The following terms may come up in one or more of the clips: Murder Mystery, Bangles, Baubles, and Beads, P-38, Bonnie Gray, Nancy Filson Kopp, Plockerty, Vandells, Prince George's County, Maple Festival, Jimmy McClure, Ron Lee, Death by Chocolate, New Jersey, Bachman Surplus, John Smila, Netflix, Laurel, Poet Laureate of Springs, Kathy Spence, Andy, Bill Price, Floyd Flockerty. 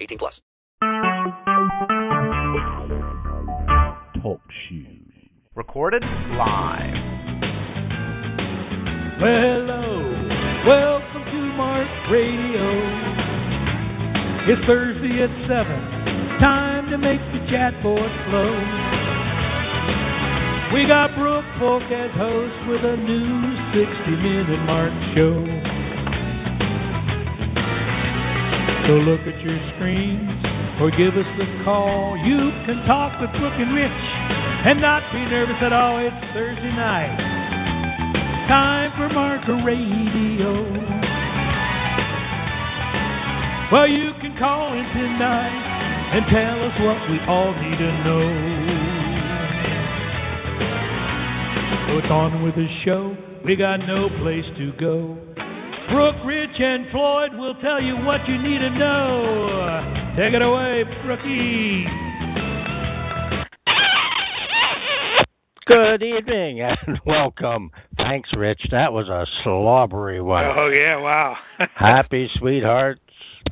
18 plus. Talk shoes. Recorded live. Hello. Welcome to Mark Radio. It's Thursday at 7. Time to make the chat board flow. We got Brooke Volk as host with a new 60-minute Mark show. So look at your screens or give us a call. You can talk with Brooke and Rich and not be nervous at all. It's Thursday night. Time for Mark Radio. Well, you can call in tonight and tell us what we all need to know. It's on with the show. We got no place to go. Brooke, Rich, and Floyd will tell you what you need to know. Take it away, Brookie. Good evening and welcome. Thanks, Rich. That was a slobbery one. Oh, yeah, wow. Happy Sweethearts,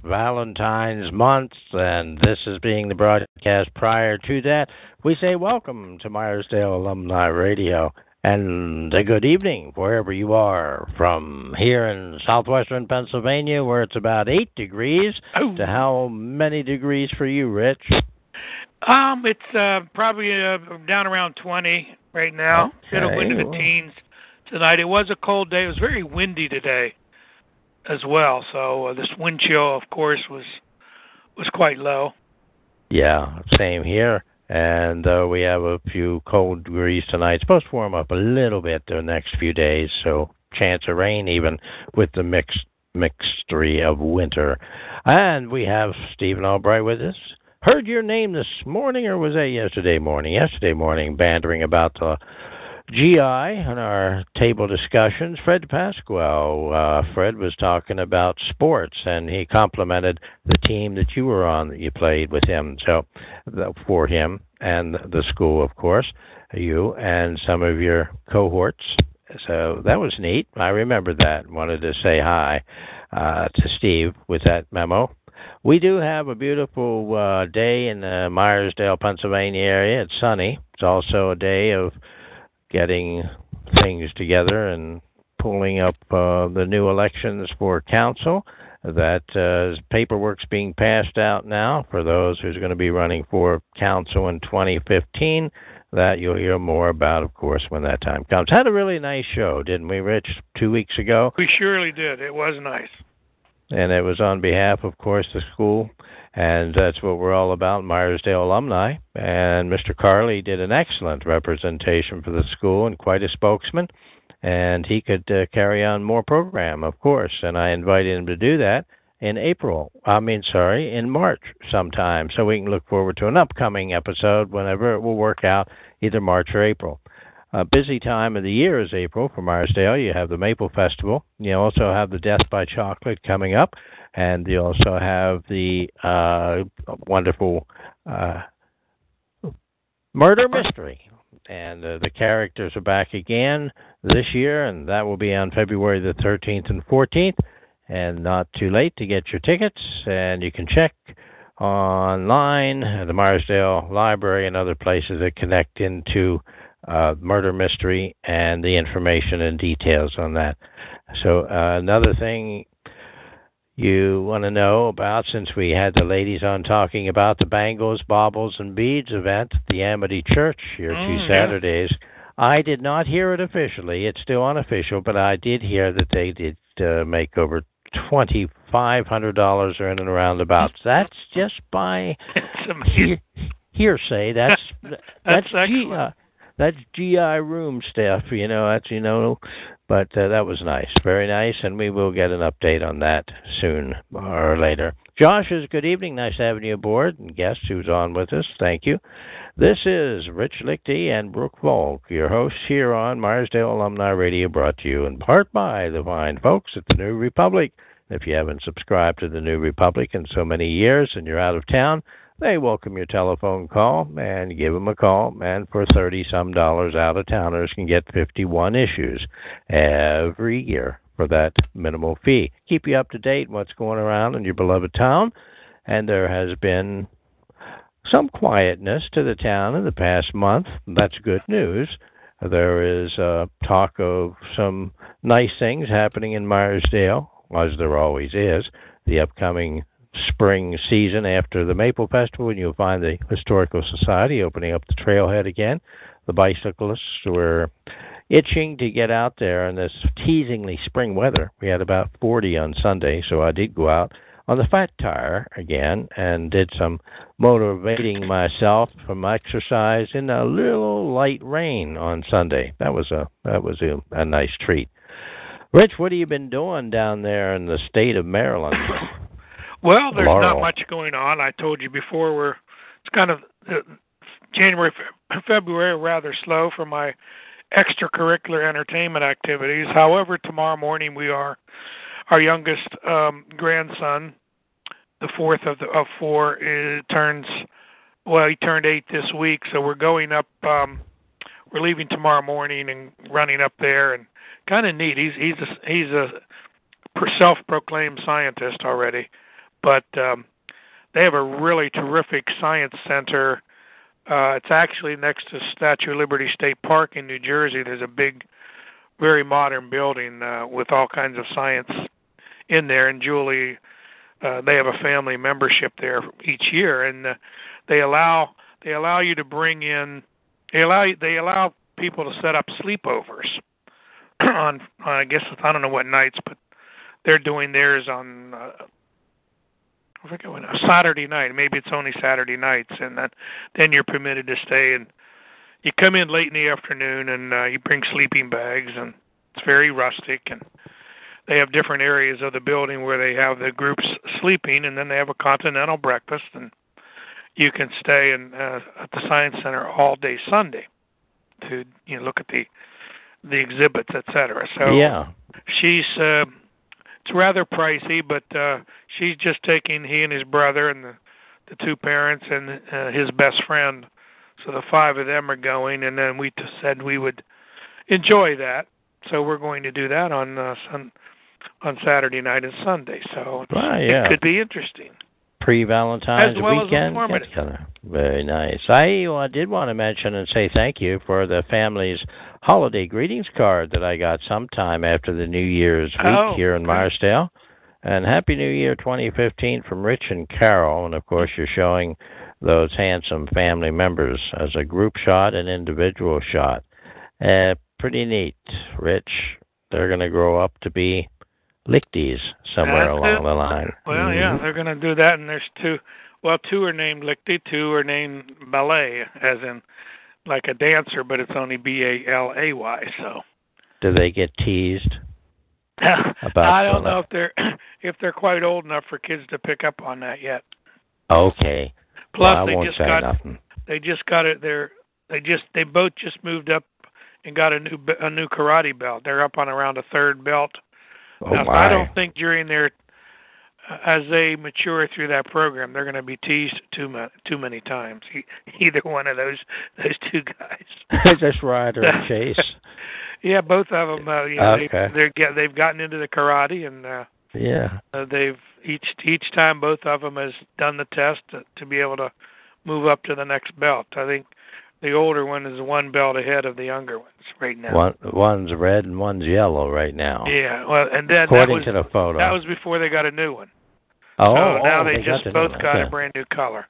Valentine's Month, and this is being the broadcast prior to that. We say welcome to Meyersdale Alumni Radio. And a good evening, wherever you are, from here in southwestern Pennsylvania, where it's about 8 degrees. Oh. To how many degrees for you, Rich? It's probably down around 20 right now. Okay. It'll go into the teens tonight. It was a cold day. It was very windy today as well. So this wind chill, of course, was quite low. Yeah, same here. And we have a few cold degrees tonight. It's supposed to warm up a little bit the next few days, so chance of rain even with the mixture of winter. And we have Stephen Albright with us. Heard your name this morning, or was that yesterday morning? Yesterday morning, bantering about the GI and our table discussions. Fred Pasquale, Fred was talking about sports, and he complimented the team that you were on that you played with him. So, for him and the school, of course, you and some of your cohorts. So that was neat. I remember that. Wanted to say hi to Steve with that memo. We do have a beautiful day in the Meyersdale, Pennsylvania area. It's sunny. It's also a day of getting things together and pulling up the new elections for council. That paperwork's being passed out now for those who's going to be running for council in 2015. That you'll hear more about, of course, when that time comes. Had a really nice show, didn't we, Rich, 2 weeks ago? We surely did. It was nice. And it was on behalf, of course, the school. And that's what we're all about, Meyersdale Alumni. And Mr. Carly did an excellent representation for the school and quite a spokesman. And he could carry on more program, of course. And I invited him to do that in March sometime. So we can look forward to an upcoming episode whenever it will work out, either March or April. A busy time of the year is April for Meyersdale. You have the Maple Festival. You also have the Death by Chocolate coming up. And you also have the wonderful Murder Mystery. And the characters are back again this year. And that will be on February the 13th and 14th. And not too late to get your tickets. And you can check online at the Meyersdale Library and other places that connect into Murder Mystery and the information and details on that. So another thing you want to know about, since we had the ladies on talking about the Bangles, Baubles, and Beads event at the Amity Church here two Saturdays. I did not hear it officially. It's still unofficial, but I did hear that they did make over $2,500 or in and around about. That's just by hearsay. That's excellent. That's GI room stuff, but that was nice, very nice, and we will get an update on that soon or later. Josh, is good evening. Nice having you aboard, and guests who's on with us. Thank you. This is Rich Lichty and Brooke Volk, your hosts here on Meyersdale Alumni Radio, brought to you in part by the fine folks at the New Republic. If you haven't subscribed to the New Republic in so many years and you're out of town, they welcome your telephone call, and give them a call, and for $30-some, out-of-towners can get 51 issues every year for that minimal fee. Keep you up to date what's going around in your beloved town, and there has been some quietness to the town in the past month. That's good news. There is talk of some nice things happening in Meyersdale, as there always is. The upcoming spring season after the Maple Festival, and you'll find the Historical Society opening up the trailhead again. The bicyclists were itching to get out there in this teasingly spring weather. We had about 40 on Sunday, so I did go out on the fat tire again and did some motivating myself from exercise in a little light rain on Sunday. That was a nice treat. Rich, what have you been doing down there in the state of Maryland? Well, there's Laurel. Not much going on. I told you before, it's kind of January, February, rather slow for my extracurricular entertainment activities. However, tomorrow morning our youngest grandson, the fourth of four, he turned 8 this week, so we're going up. We're leaving tomorrow morning and running up there, and kind of neat. He's a self-proclaimed scientist already. But they have a really terrific science center. It's actually next to Statue of Liberty State Park in New Jersey. There's a big, very modern building with all kinds of science in there. And Julie, they have a family membership there each year, and they allow people to set up sleepovers on I guess I don't know what nights, but they're doing theirs on. I forget when, Saturday night. Maybe it's only Saturday nights, and then you're permitted to stay. And you come in late in the afternoon, and you bring sleeping bags, and it's very rustic. And they have different areas of the building where they have the groups sleeping, and then they have a continental breakfast, and you can stay at the Science Center all day Sunday to look at the exhibits, etc. So yeah, she's. It's rather pricey, but she's just taking he and his brother and the two parents and his best friend. So the 5 of them are going, and then we said we would enjoy that. So we're going to do that on Saturday night and Sunday. So It could be interesting. Pre-Valentine's weekend. Very nice. I did want to mention and say thank you for the family's holiday greetings card that I got sometime after the New Year's week here in Meyersdale. And Happy New Year 2015 from Rich and Carol. And, of course, you're showing those handsome family members as a group shot and individual shot. Pretty neat, Rich. They're going to grow up to be Lichtys somewhere along the line. Well, yeah, they're going to do that, and there's 2. Well, 2 are named Lichty, 2 are named Ballet, as in like a dancer, but it's only B-A-L-A-Y. So, do they get teased? I don't know if they're quite old enough for kids to pick up on that yet. Okay. Plus, well, they both just moved up and got a new karate belt. They're up on around a 3rd belt. Oh, now, I don't think during their as they mature through that program, they're going to be teased too many times. Either one of those 2 guys. Just ride or chase. Yeah, both of them. They've gotten into the karate, and they've each time both of them has done the test to be able to move up to the next belt. I think the older one is 1 belt ahead of the younger ones right now. One's red and one's yellow right now. Yeah, well, and then according to the photo, that was before they got a new one. They just both got a brand new color.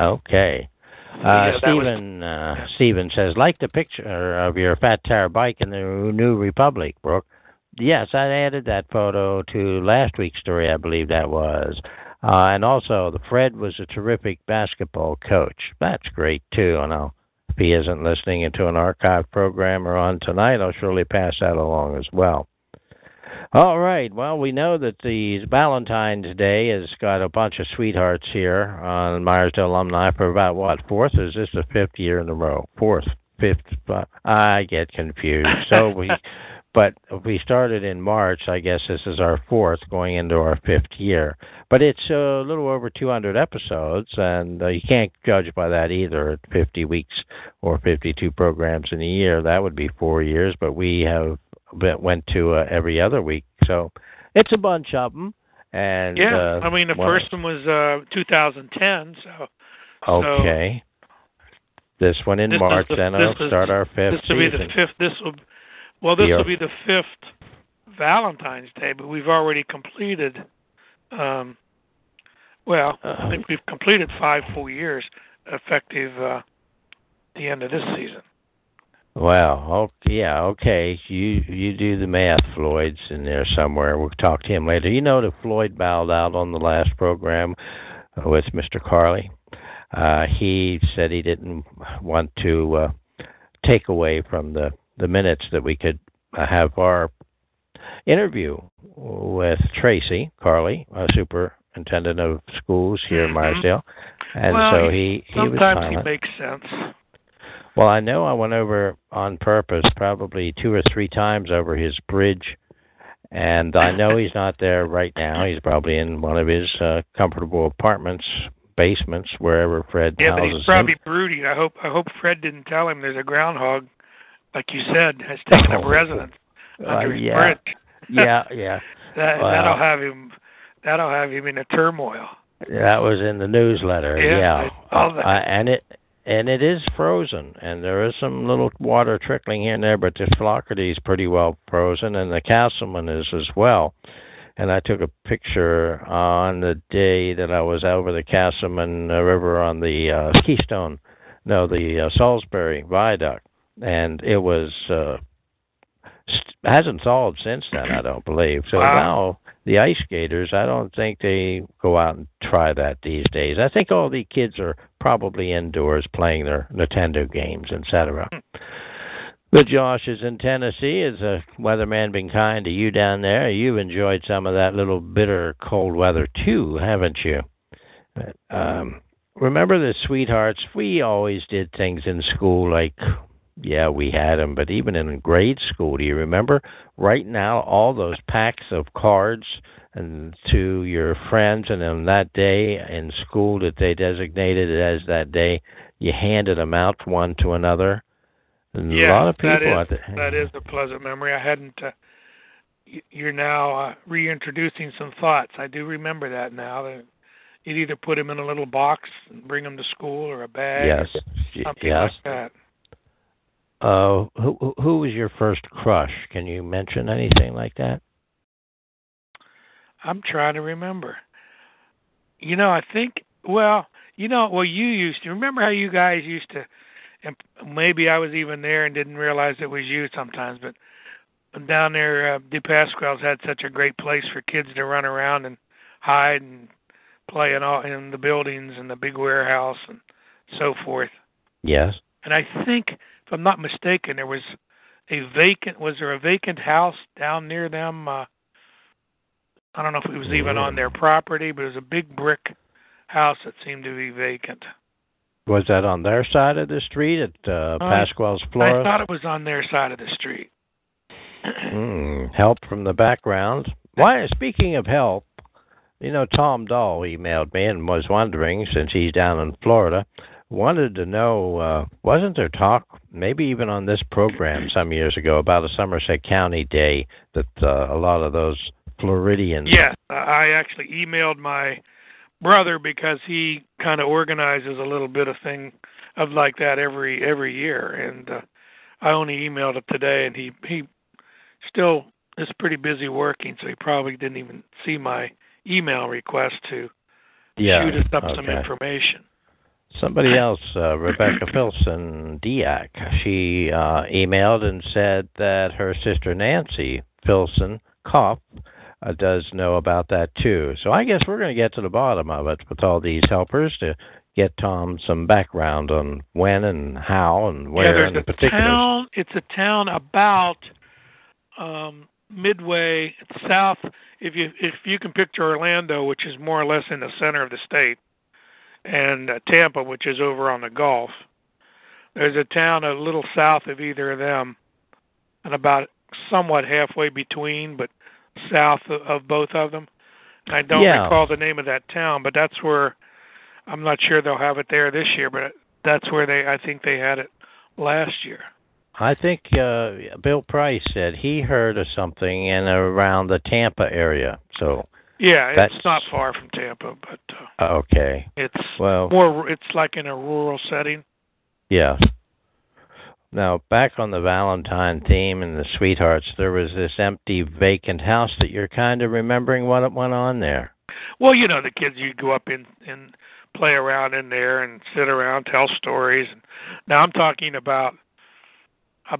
Okay. Stephen says, like the picture of your fat tire bike in the New Republic, Brooke. Yes, I added that photo to last week's story, I believe that was. And also, the Fred was a terrific basketball coach. That's great, too. And if he isn't listening into an archive program or on tonight, I'll surely pass that along as well. All right. Well, we know that the Valentine's Day has got a bunch of sweethearts here on Meyersdale Alumni for about, fourth? Or is this the fifth year in a row? Fourth, fifth. I get confused. So we... But we started in March. I guess this is our fourth, going into our fifth year. But it's a little over 200 episodes, and you can't judge by that either. 50 weeks or 52 programs in a year, that would be 4 years. But we have went to every other week, so it's a bunch of them. And yeah, I mean the first one was 2010. So okay, this one in March, and I'll start our fifth. This will be the fifth. This will be the fifth Valentine's Day, but we've already completed, I think we've completed 5 full years effective the end of this season. Wow. Oh, yeah, okay. You do the math. Floyd's in there somewhere. We'll talk to him later. You know that Floyd bowed out on the last program with Mr. Carly. He said he didn't want to take away from the minutes that we could have our interview with Tracy Carly, a superintendent of schools here in Meyersdale. And so he was sometimes he makes sense. Well, I know I went over on purpose probably 2 or 3 times over his bridge, and I know he's not there right now. He's probably in one of his comfortable apartments, basements, wherever Fred houses him. Yeah, but he's probably brooding. I hope Fred didn't tell him there's a groundhog, like you said, has taken up residence under his bridge. Yeah. That'll have him in a turmoil. That was in the newsletter. Yeah. And it is frozen, and there is some little water trickling here and there, but the Flockerty is pretty well frozen, and the Casselman is as well. And I took a picture on the day that I was over the Casselman River on the Salisbury Viaduct. And it was hasn't solved since then, I don't believe. So now the ice skaters, I don't think they go out and try that these days. I think all the kids are probably indoors playing their Nintendo games, etc. But Josh is in Tennessee. Is the weatherman been kind to you down there? You've enjoyed some of that little bitter cold weather too, haven't you? Remember the sweethearts? We always did things in school like... Yeah, we had them, but even in grade school, do you remember? Right now, all those packs of cards and to your friends, and on that day in school that they designated as that day, you handed them out one to another. And a lot of people. That is a pleasant memory. I hadn't. You're now reintroducing some thoughts. I do remember that now. You'd either put them in a little box and bring them to school, or a bag. Yes. Or something like that. Who was your first crush? Can you mention anything like that? I'm trying to remember. You used to. Remember how you guys used to, and maybe I was even there and didn't realize it was you sometimes, but down there, DePasquale's had such a great place for kids to run around and hide and play in the buildings and the big warehouse and so forth. Yes. And I think... if I'm not mistaken, was there a vacant house down near them? I don't know if it was even on their property, but it was a big brick house that seemed to be vacant. Was that on their side of the street at Pasquale's Florida? I thought it was on their side of the street. Help from the background. Why? Speaking of help, Tom Dahl emailed me and was wondering, since he's down in Florida, wanted to know, wasn't there talk, maybe even on this program some years ago, about a Somerset County day that a lot of those Floridians... Yes, I actually emailed my brother because he kind of organizes a little bit of thing of like that every year, and I only emailed it today, and he still is pretty busy working, so he probably didn't even see my email request to shoot us up some information. Somebody else, Rebecca Filson Diak, she emailed and said that her sister Nancy Filson Kopp does know about that too. So I guess we're going to get to the bottom of it with all these helpers to get Tom some background on when and how and where in particular. It's a town about midway south, if you can picture Orlando, which is more or less in the center of the state, and Tampa, which is over on the Gulf. There's a town a little south of either of them, and about somewhat halfway between, but south of both of them. And I don't recall the name of that town, but that's where, I'm not sure they'll have it there this year, but that's where I think they had it last year. I think Bill Price said he heard of something in around the Tampa area. So yeah, it's not far from Tampa, but okay, it's like in a rural setting. Yeah. Now, back on the Valentine theme and the sweethearts, there was this empty, vacant house that you're kind of remembering what went on there. Well, you know, the kids, you'd go up and play around in there and sit around, tell stories. Now, I'm talking about at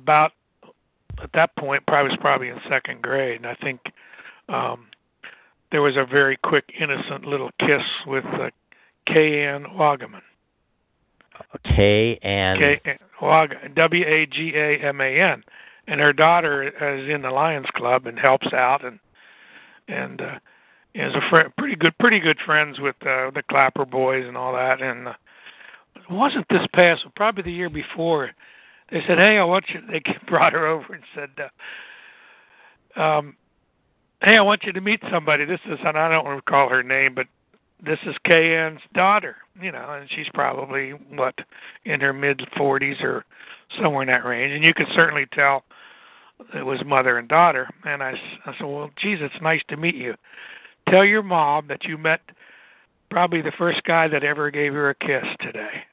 that point, I was probably in second grade, and I think there was a very quick, innocent little kiss with Kay Ann Wagaman. Kay Ann Wagaman, and her daughter is in the Lions Club and helps out, and is a pretty good friends with the Clapper Boys and all that. And it wasn't this past, probably the year before, they said, "Hey, I want you." They brought her over and said, "Hey, I want you to meet somebody. This is," and I don't want to call her name, but this is Kay Ann's daughter, you know, and she's probably, in her mid-40s or somewhere in that range. And you could certainly tell it was mother and daughter. And I said, "Well, geez, it's nice to meet you. Tell your mom that you met probably the first guy that ever gave her a kiss today."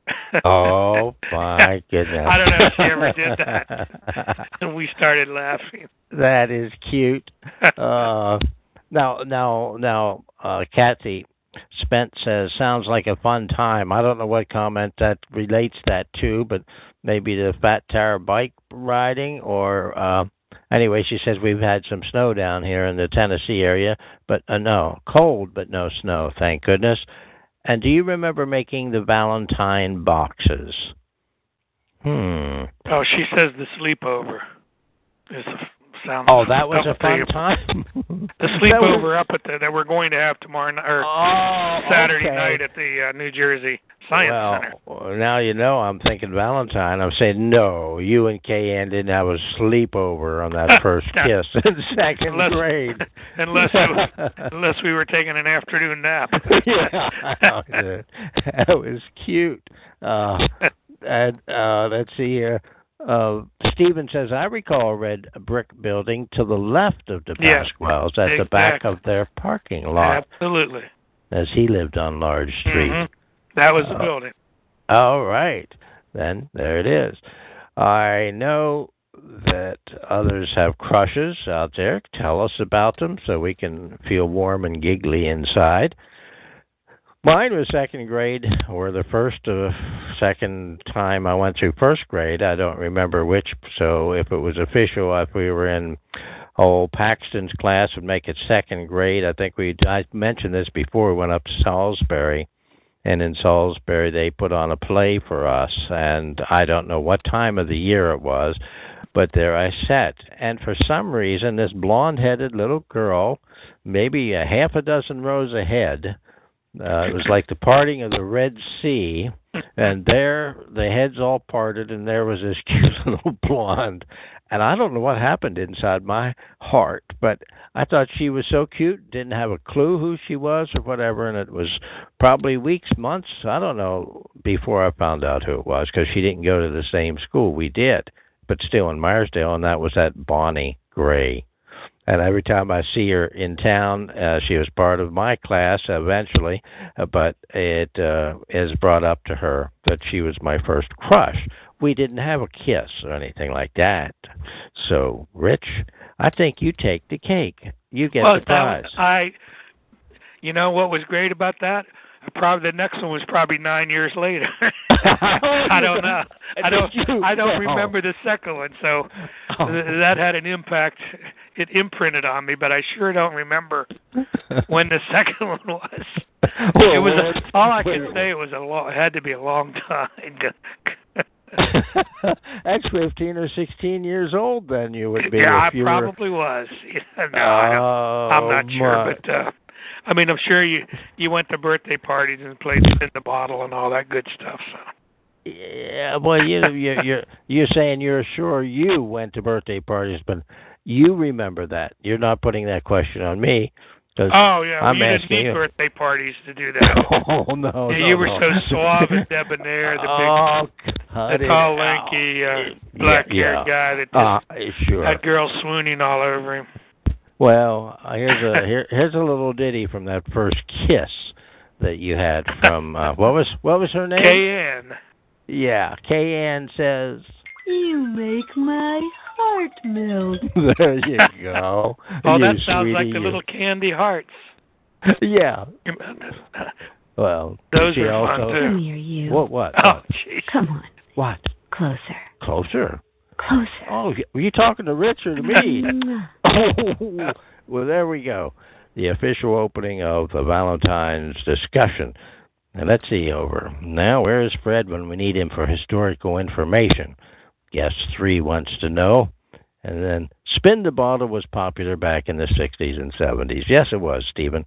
Oh, my goodness. I don't know if she ever did that. And we started laughing. That is cute. Now, Kathy Spence says, "Sounds like a fun time." I don't know what comment that relates that to, but maybe the Fat Tire bike riding, or anyway, she says, "We've had some snow down here in the Tennessee area, but no, cold, but no snow, thank goodness." And do you remember making the Valentine boxes? Oh, she says the sleepover is that was a fun time. The sleepover up at that we're going to have tomorrow Saturday night at the New Jersey Science Center. Now you know I'm thinking Valentine. I'm saying no. You and Kay Ann didn't have a sleepover on that first kiss in second grade, unless we were taking an afternoon nap. Yeah, that was cute. And let's see here. Stephen says, "I recall a red brick building to the left of DePasquale's at the back of their parking lot." Absolutely. As he lived on Large Street. Mm-hmm. That was the building. All right. Then there it is. I know that others have crushes out there. Tell us about them so we can feel warm and giggly inside. Mine was second grade, or the first or second time I went through first grade. I don't remember which, so if it was official, if we were in old Paxton's class, would make it second grade. I mentioned this before, we went up to Salisbury, and in Salisbury they put on a play for us, and I don't know what time of the year it was, but there I sat. And for some reason, this blonde-headed little girl, maybe a half a dozen rows ahead, it was like the parting of the Red Sea, and there the heads all parted, and there was this cute little blonde. And I don't know what happened inside my heart, but I thought she was so cute, didn't have a clue who she was or whatever, and it was probably weeks, months, I don't know, before I found out who it was, because she didn't go to the same school we did, but still in Meyersdale, and that was at Bonnie Gray. And every time I see her in town, she was part of my class eventually, but it is brought up to her that she was my first crush. We didn't have a kiss or anything like that. So, Rich, I think you take the cake. You get the prize. You know what was great about that? Probably the next one was probably 9 years later. I don't know. I don't remember the second one, so that had an impact. It imprinted on me, but I sure don't remember when the second one was. It was all I can say. It had to be a long time. That's 15 or 16 years old then you would be. Yeah, I probably was. Yeah, no, I'm not sure. But, I mean, I'm sure you went to birthday parties and played in the bottle and all that good stuff. So. Yeah, well, you're saying you're sure you went to birthday parties, but you remember that. You're not putting that question on me. Oh, yeah. Well, you didn't need birthday parties to do that. Oh, no. Yeah, you were so suave and debonair. The tall, lanky, black-haired guy that girl swooning all over him. Well, here's a little ditty from that first kiss that you had from, what was her name? Kay Ann. Yeah, Kay Ann says, "You make my heart melt." There you go. Oh, that sounds like the little candy hearts. Yeah. Well, those are also fun, too. You. What? Oh, jeez. Come on. What? Closer. Oh, were you talking to Rich or to me? Oh, well, there we go. The official opening of the Valentine's discussion. Now, let's see over. Now, where is Fred when we need him for historical information? Guest 3 wants to know. And then, Spin the Bottle was popular back in the 60s and 70s. Yes, it was, Stephen.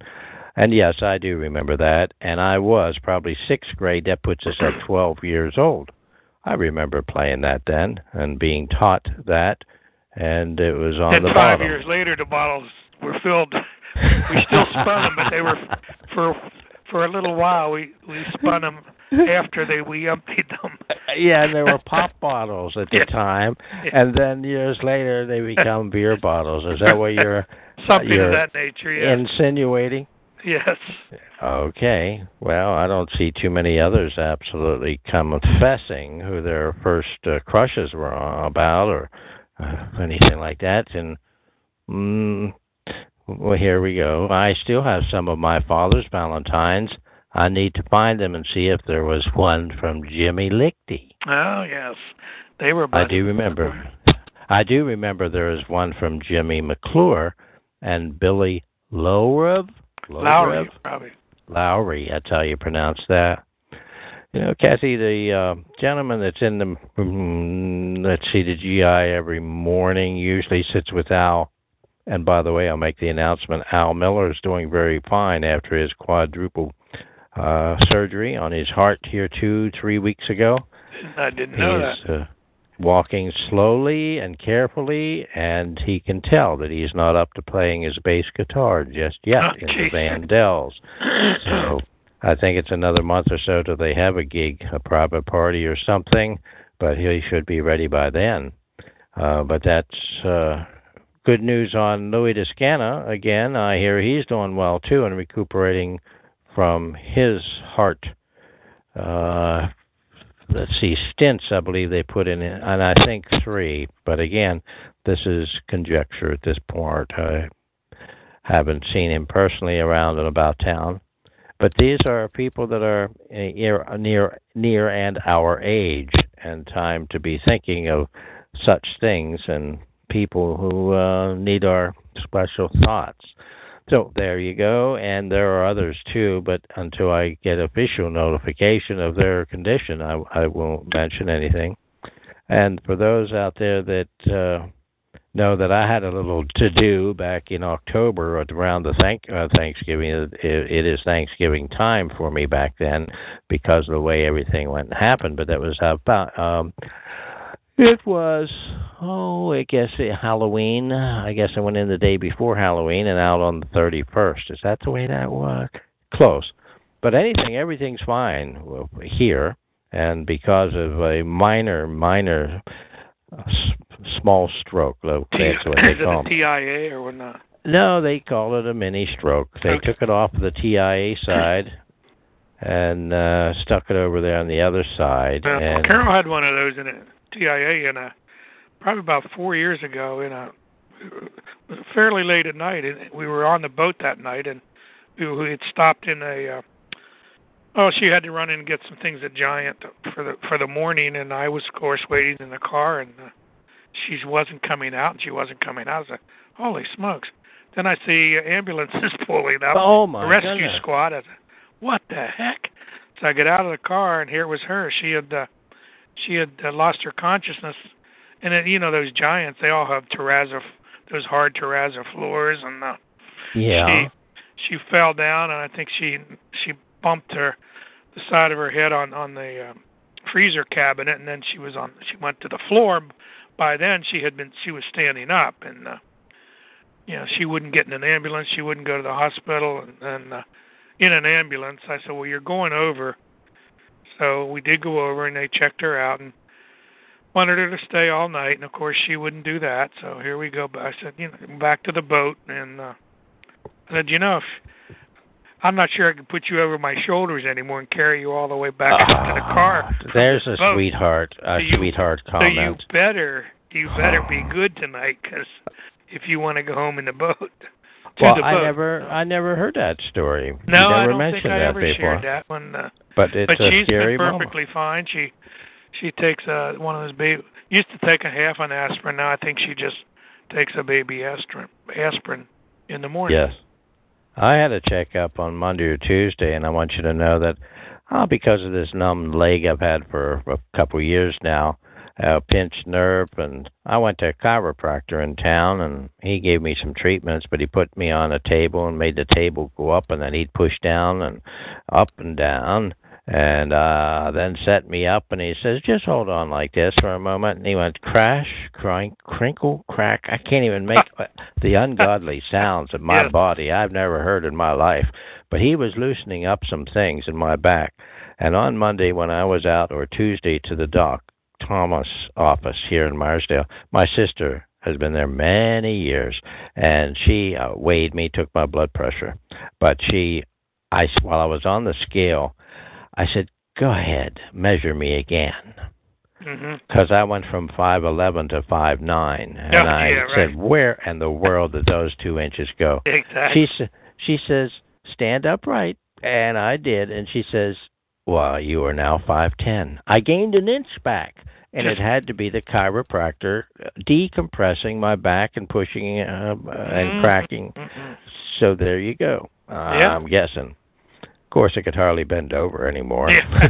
And yes, I do remember that. And I was probably 6th grade. That puts us at 12 years old. I remember playing that then and being taught that, and it was on the bottle. And 5 years later, the bottles were filled. We still spun them, but they were for a little while. We spun them after we emptied them. Yeah, and they were pop bottles at the time, and then years later they become beer bottles. Is that what you're something of that nature? Yes. Insinuating? Yes. Okay. Well, I don't see too many others absolutely confessing who their first crushes were about or anything like that. And, well, here we go. I still have some of my father's Valentines. I need to find them and see if there was one from Jimmy Lichty. Oh, yes. They were buddies. I do remember there was one from Jimmy McClure and Billy Lowry, probably. Lowry, that's how you pronounce that. You know, Kathy, the gentleman that's in the, the GI every morning usually sits with Al. And by the way, I'll make the announcement, Al Miller is doing very fine after his quadruple surgery on his heart here 3 weeks ago. I didn't know that. He's walking slowly and carefully, and he can tell that he's not up to playing his bass guitar just yet in the Vandells. So I think it's another month or so till they have a gig, a private party or something, but he should be ready by then. But that's good news on Louis Descana. Again, I hear he's doing well, too, and recuperating from his heart stints, I believe they put in, and I think 3. But again, this is conjecture at this point. I haven't seen him personally around and about town. But these are people that are near and our age, and time to be thinking of such things and people who need our special thoughts. So there you go, and there are others too, but until I get official notification of their condition, I won't mention anything. And for those out there that know that I had a little to-do back in October around the Thanksgiving, it is Thanksgiving time for me back then because of the way everything went and happened, but that was about... it was, Halloween. I guess I went in the day before Halloween and out on the 31st. Is that the way that was? Close. But everything's fine here. And because of a minor small stroke. That's what they call it. Is it a TIA or whatnot? No, they call it a mini stroke. They took it off the TIA side. And stuck it over there on the other side. And Carol had one of those in it. TIA in probably about 4 years ago fairly late at night, and we were on the boat that night, and we had stopped in she had to run in and get some things at Giant for the morning, and I was of course waiting in the car, and she wasn't coming out. I said, holy smokes. Then I see ambulances pulling up, a rescue squad. I said, what the heck? So I get out of the car, and here was her. She had she had lost her consciousness. And then, you know, those giants, they all have terrazzo, those hard terrazzo floors, and she fell down, and I think she bumped the side of her head on the freezer cabinet, and then she went to the floor. By then she was standing up, and she wouldn't get in an ambulance, she wouldn't go to the hospital, and in an ambulance. I said, well, you're going over. So we did go over, and they checked her out and wanted her to stay all night, and of course she wouldn't do that. So here we go. I said, back to the boat, and I said, if I'm not sure I can put you over my shoulders anymore and carry you all the way back to the car. There's a sweetheart comment. So you better be good tonight, because if you want to go home in the boat. I never heard that story. No, I don't think I ever shared that one. But she's been perfectly fine. She takes one of those baby. Used to take a half an aspirin. Now I think she just takes a baby aspirin in the morning. Yes. I had a checkup on Monday or Tuesday, and I want you to know that because of this numb leg I've had for a couple of years now, a pinched nerve, and I went to a chiropractor in town, and he gave me some treatments, but he put me on a table and made the table go up, and then he'd push down and up and down, and then set me up, and he says, just hold on like this for a moment. And he went crash, crank, crinkle, crack. I can't even make the ungodly sounds of my body I've never heard in my life. But he was loosening up some things in my back. And on Monday when I was out, or Tuesday, to the Doc Thomas office here in Meyersdale, my sister has been there many years, and she weighed me, took my blood pressure. But while I was on the scale, I said, go ahead, measure me again. Because I went from 5'11" to 5'9", and said, where in the world did those 2 inches go? Exactly. She says, stand upright, and I did, and she says, well, you are now 5'10". I gained an inch back, and it had to be the chiropractor decompressing my back and pushing and cracking. So there you go. I'm guessing. Of course, I could hardly bend over anymore. Yeah.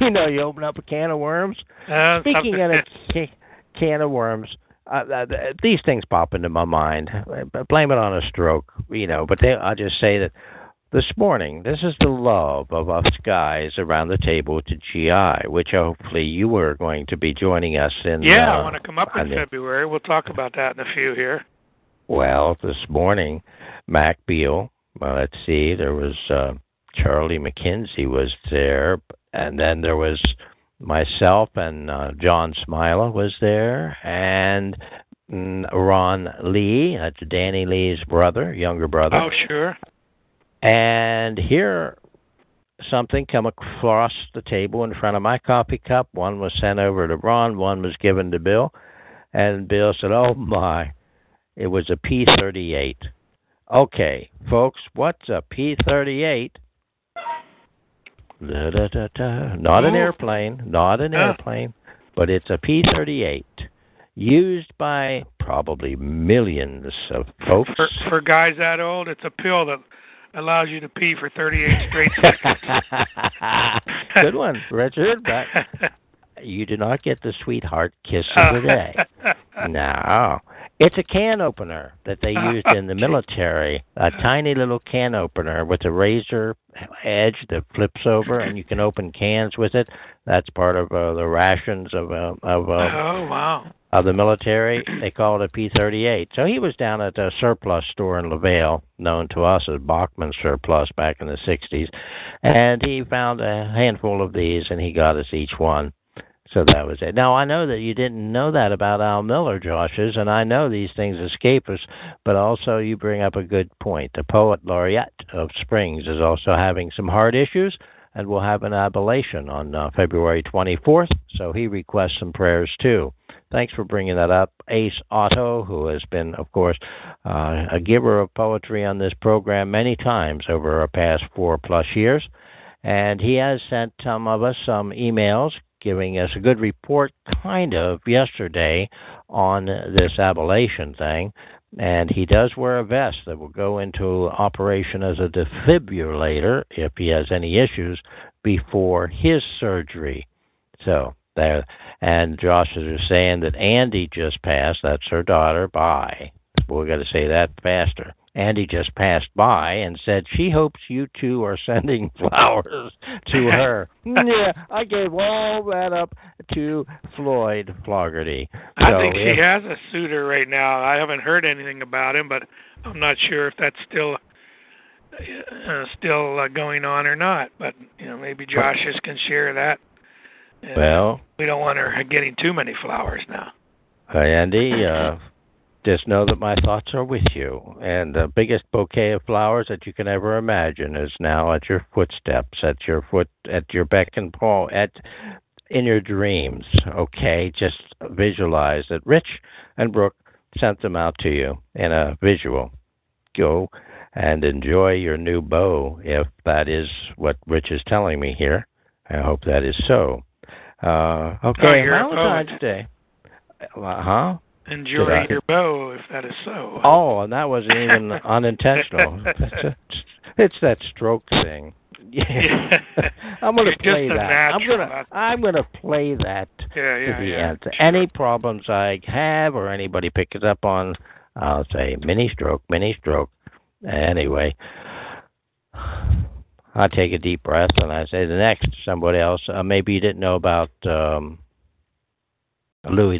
You open up a can of worms. Speaking of a can of worms, these things pop into my mind. I blame it on a stroke, but I'll just say that this morning, this is the love of us guys around the table to GI, which hopefully you are going to be joining us in. Yeah, I want to come up in February. We'll talk about that in a few here. Well, this morning, Mac Beal. Well, let's see, there was Charlie McKenzie was there, and then there was myself, and John Smila was there, and Ron Lee, that's Danny Lee's brother, younger brother. Oh, sure. And here, something come across the table in front of my coffee cup. One was sent over to Ron, one was given to Bill, and Bill said, oh, my, it was a P-38. Okay, folks, what's a P-38? Not an airplane, but it's a P-38 used by probably millions of folks. For guys that old, it's a pill that allows you to pee for 38 straight seconds. Good one, Richard. You do not get the sweetheart kiss of the day. No. It's a can opener that they used in the military, a tiny little can opener with a razor edge that flips over, and you can open cans with it. That's part of the rations of the military. They call it a P-38. So he was down at a surplus store in LaVale, known to us as Bachman Surplus back in the 60s, and he found a handful of these, and he got us each one. So that was it. Now, I know that you didn't know that about Al Miller, Josh's, and I know these things escape us, but also you bring up a good point. The poet laureate of Springs is also having some heart issues, and will have an ablation on February 24th, so he requests some prayers, too. Thanks for bringing that up. Ace Otto, who has been, of course, a giver of poetry on this program many times over our past 4+ years, and he has sent some of us some emails giving us a good report kind of yesterday on this ablation thing. And he does wear a vest that will go into operation as a defibrillator if he has any issues before his surgery. So there. And Josh is saying that Andy just passed. That's her daughter. Bye. We're going to say that faster. Andy just passed by and said she hopes you two are sending flowers to her. Yeah, I gave all that up to Floyd Flockerty. I think she has a suitor right now. I haven't heard anything about him, but I'm not sure if that's still going on or not. But you know, maybe Josh can share that. And well, we don't want her getting too many flowers now. Hi, Andy. Just know that my thoughts are with you, and the biggest bouquet of flowers that you can ever imagine is now at your footsteps, at your beck and call, in your dreams. Okay, just visualize that Rich and Brooke sent them out to you in a visual. Go and enjoy your new bow, if that is what Rich is telling me here. I hope that is so. Okay, Valentine's Day. Huh? Enjoy your bow, if that is so. Oh, and that wasn't even unintentional. It's that stroke thing. Yeah. I'm going to play that. I'm going to play that. Yeah. Any problems I have or anybody picks up on, I'll say mini stroke. Anyway, I take a deep breath and I say the next somebody else. Maybe you didn't know about Louis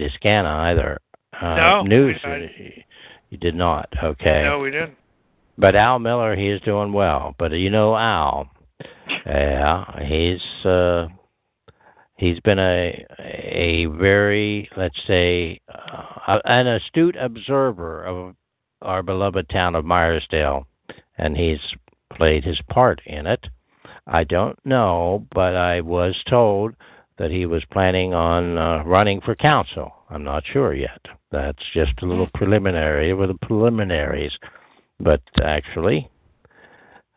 Descana either. No, news. You did not. Okay. No, we didn't. But Al Miller, he is doing well. But you know Al, he's been a very, let's say, an astute observer of our beloved town of Meyersdale, and he's played his part in it. I don't know, but I was told that he was planning on running for council. I'm not sure yet. That's just a little preliminary with the preliminaries. But actually,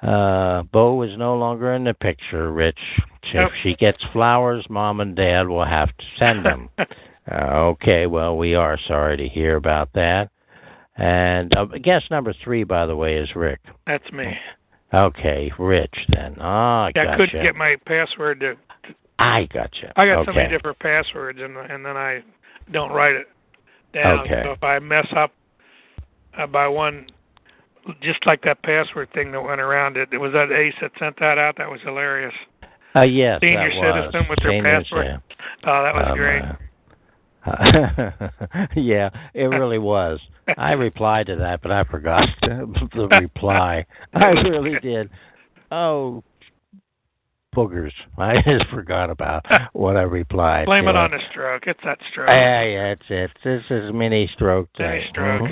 Bo is no longer in the picture, Rich. If she gets flowers, Mom and Dad will have to send them. Okay, well, we are sorry to hear about that. And guest number 3, by the way, is Rick. That's me. Okay, Rich, then. I couldn't get my password to... I gotcha. I got so many different passwords, and then I don't write it down. Okay. So if I mess up by one, just like that password thing that went around, it was that Ace that sent that out. That was hilarious. Yes, senior citizen with their password. Yeah. Oh, that was great. Yeah, it really was. I replied to that, but I forgot the reply. I really did. Oh, boogers. I just forgot about what I replied. Blame it on the stroke. It's that stroke. Yeah, it's it. This is mini stroke thing. Mini stroke.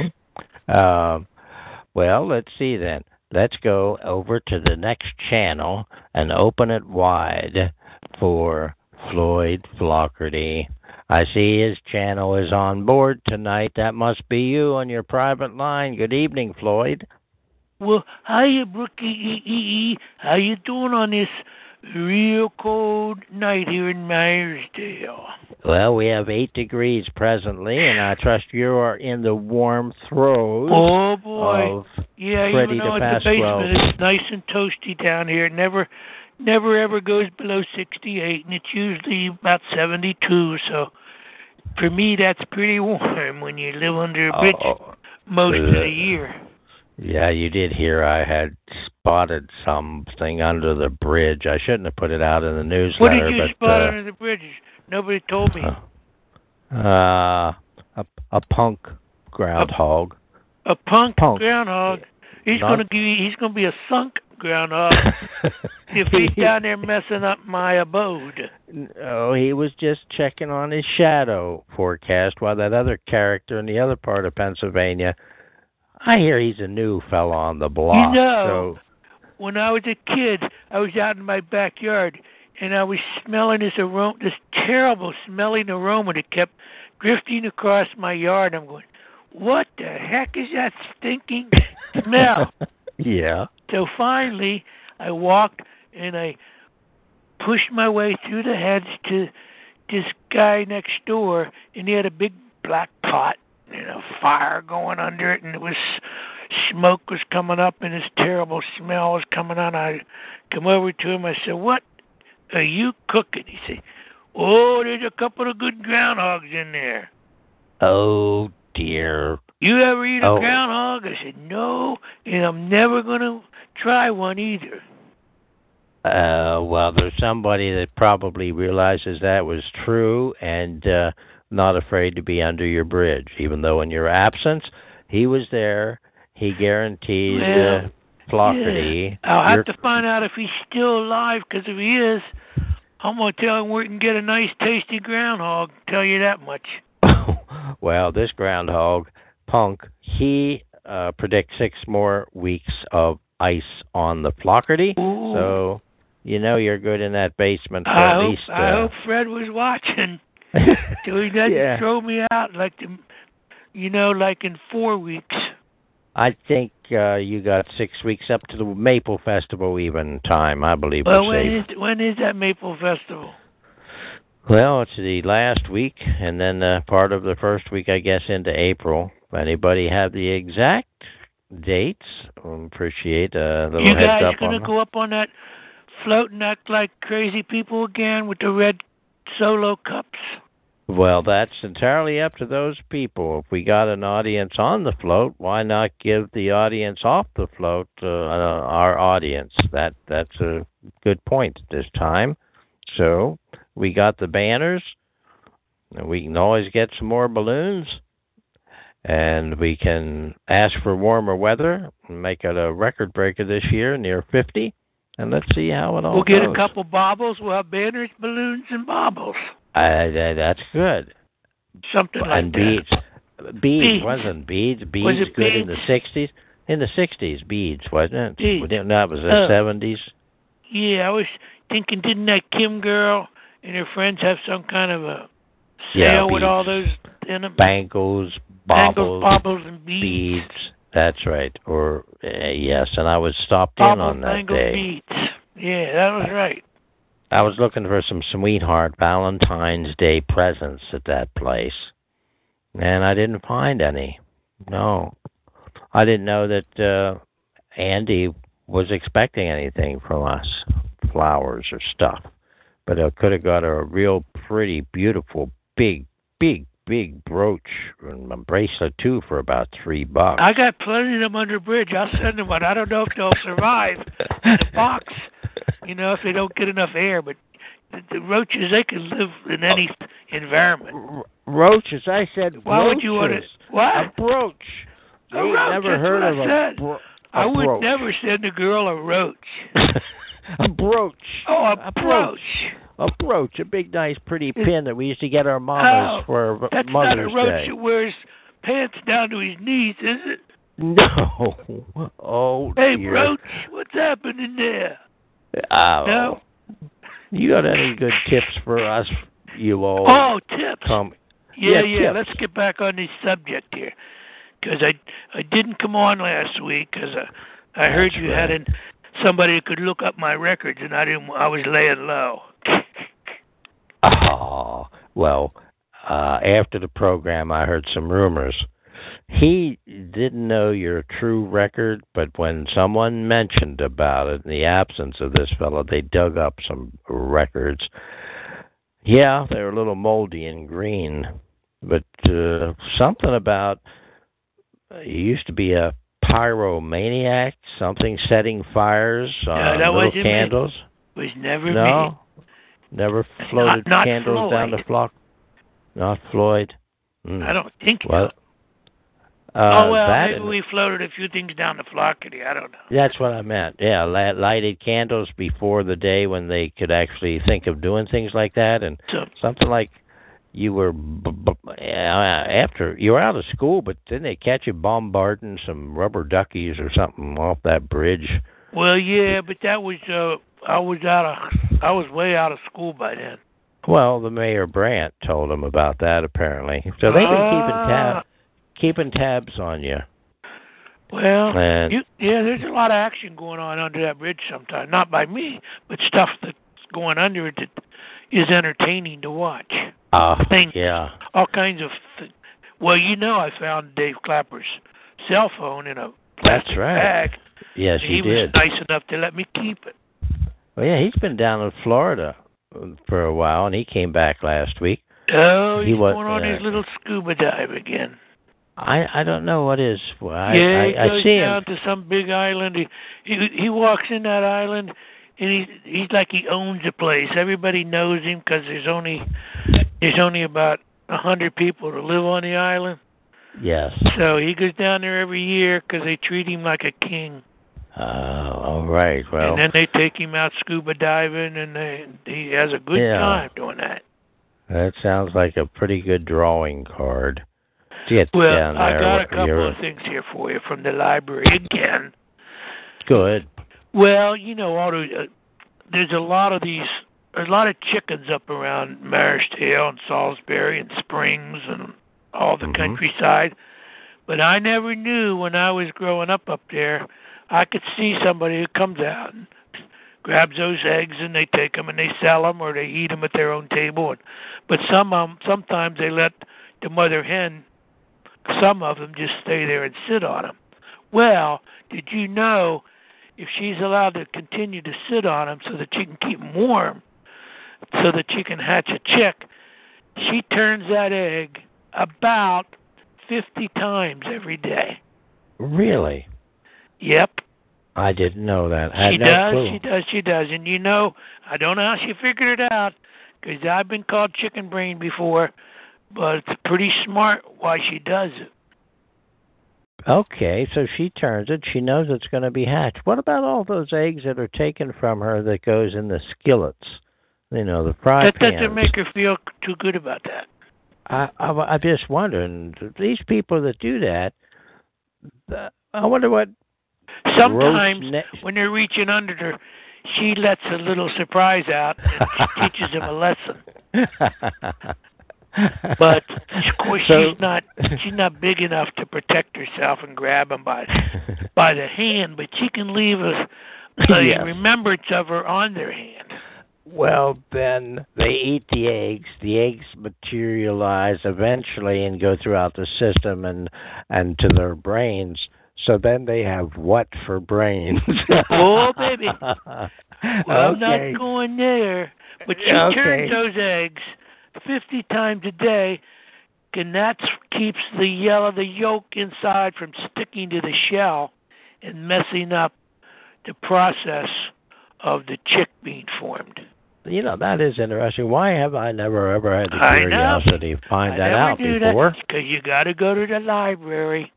Mm-hmm. Well, let's see then. Let's go over to the next channel and open it wide for Floyd Flockerty. I see his channel is on board tonight. That must be you on your private line. Good evening, Floyd. Well, hiya, Brookie. How you doing on this real cold night here in Meyersdale? Well, we have 8 degrees presently, and I trust you are in the warm throes. Oh, boy. Yeah, even though it's the basement, it's nice and toasty down here. It never ever goes below 68, and it's usually about 72. So for me, that's pretty warm when you live under a bridge most of the year. Yeah, you did hear I had spotted something under the bridge. I shouldn't have put it out in the newsletter. What did you spot under the bridge? Nobody told me. A punk groundhog. A punk groundhog? He's going to be a sunk groundhog if he's down there messing up my abode. No, he was just checking on his shadow forecast while that other character in the other part of Pennsylvania... I hear he's a new fella on the block. You know, when I was a kid, I was out in my backyard, and I was smelling this aroma, this terrible smelling aroma that kept drifting across my yard. I'm going, what the heck is that stinking smell? Yeah. So finally, I walked, and I pushed my way through the hedge to this guy next door, and he had a big black pot and a fire going under it, and it was smoke was coming up, and this terrible smell was coming on. I come over to him. I said, "What are you cooking?" He said, Oh, there's a couple of good groundhogs in there. Oh, dear. You ever eat a groundhog? I said, no, and I'm never going to try one either. Well, there's somebody that probably realizes that was true and not afraid to be under your bridge, even though in your absence he was there. He guaranteed Flockerty. Yeah. I'll have to find out if he's still alive, because if he is, I'm going to tell him where he can get a nice, tasty groundhog, tell you that much. Well, this groundhog, Punk, he predicts 6 more weeks of ice on the Flockerty. So, you know you're good in that basement for at least... I hope Fred was watching, so he doesn't throw me out like in 4 weeks. I think you got 6 weeks up to the Maple Festival even time, I believe. Well, when is that Maple Festival? Well, it's the last week, and then part of the first week, I guess, into April. Anybody have the exact dates? Appreciate a little heads up. You guys going to go up on that float and act like crazy people again with the red solo cups? Well, that's entirely up to those people. If we got an audience on the float, why not give the audience off the float our audience? That's a good point at this time. So we got the banners. We can always get some more balloons. And we can ask for warmer weather and make it a record breaker this year, near 50. And let's see how it all goes. We'll get a couple baubles. We'll have banners, balloons, and baubles. That's good. Something like and beads. That. Beads, wasn't beads? Beads was it good beads? In the 60s? In the 60s, beads, wasn't it? Beads. No, it was the 70s. Yeah, I was thinking, didn't that Kim girl and her friends have some kind of a sale with all those in them? Bangles, baubles, and beads. That's right. Or yes, and I was stopped in on that Bangles, day. Beads. Yeah, that was right. I was looking for some sweetheart Valentine's Day presents at that place, and I didn't find any. No. I didn't know that Andy was expecting anything from us, flowers or stuff, but I could have got her a real pretty, beautiful, big brooch and a bracelet, too, for about $3. I got plenty of them under bridge. I'll send them one. I don't know if they'll survive in the box, if they don't get enough air. But the roaches, they can live in any environment. Roaches? I said why roaches. Would you want it? What? A brooch. A roach, never heard of I would brooch. Never send a girl a roach. A brooch. Oh, a brooch. A brooch, a big, nice, pretty pin that we used to get our mamas for Mother's Day. That's not a roach that wears pants down to his knees, is it? No. Oh, hey, dear. Roach, what's happening there? No? You got any good tips for us, you all? Oh, tips. Yeah, tips. Let's get back on this subject here, because I didn't come on last week, because I heard you had somebody who could look up my records, and I was laying low. Oh, well, after the program, I heard some rumors. He didn't know your true record, but when someone mentioned about it in the absence of this fellow, they dug up some records. Yeah, they were a little moldy and green, but something about he used to be a pyromaniac, something setting fires on little candles. It was never me. Never floated not candles Floyd. Down the flock. Not Floyd. I don't think so. Maybe we floated a few things down the Flockerty. I don't know. That's what I meant. Yeah, lighted candles before the day when they could actually think of doing things like that, and something like you were after you were out of school, but then they catch you bombarding some rubber duckies or something off that bridge. Well, yeah, but that was I was way out of school by then. Well, the Mayor Brandt told him about that, apparently. So they've been keeping tabs on you. Well, there's a lot of action going on under that bridge sometimes. Not by me, but stuff that's going under it that is entertaining to watch. All kinds of things. Well, I found Dave Clapper's cell phone in a plastic bag. Yes, he did. He was nice enough to let me keep it. Well, yeah, he's been down in Florida for a while, and he came back last week. Oh, he's going on his little scuba dive again. I don't know what is. Well, he goes down to some big island. He walks in that island, and he's like he owns the place. Everybody knows him because there's only about 100 people that live on the island. Yes. So he goes down there every year because they treat him like a king. All right. Well, and then they take him out scuba diving, and he has a good time doing that. That sounds like a pretty good drawing card. Well, I got a couple of things here for you from the library again. Good. Well, you know, there's a lot of chickens up around Meyersdale and Salisbury and Springs and all the countryside. But I never knew when I was growing up there, I could see somebody who comes out and grabs those eggs and they take them and they sell them or they eat them at their own table. But sometimes they let the mother hen, some of them, just stay there and sit on them. Well, did you know if she's allowed to continue to sit on them so that she can keep them warm, so that she can hatch a chick, she turns that egg about 50 times every day. Really? Yep. I didn't know that. She does. And you know, I don't know how she figured it out, because I've been called chicken brain before, but it's pretty smart why she does it. Okay, so she turns it. She knows it's going to be hatched. What about all those eggs that are taken from her that goes in the skillets? You know, the fry pans. That doesn't make her feel too good about that. I'm just wondering, these people that do that, I wonder what... Sometimes, when they're reaching under her, she lets a little surprise out and she teaches them a lesson. But of course, she's not big enough to protect herself and grab him by the hand. But she can leave a remembrance of her on their hand. Well, then they eat the eggs. The eggs materialize eventually and go throughout the system and to their brains. So then they have what for brains? Oh, baby. Well, I'm not going there. But she turns those eggs 50 times a day, and that keeps the yolk inside from sticking to the shell and messing up the process of the chick being formed. You know, that is interesting. Why have I never ever had the curiosity to find that out before? Because you got to go to the library.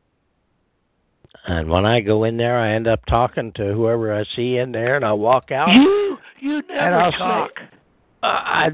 And when I go in there, I end up talking to whoever I see in there, and I walk out. You never talk. Say, I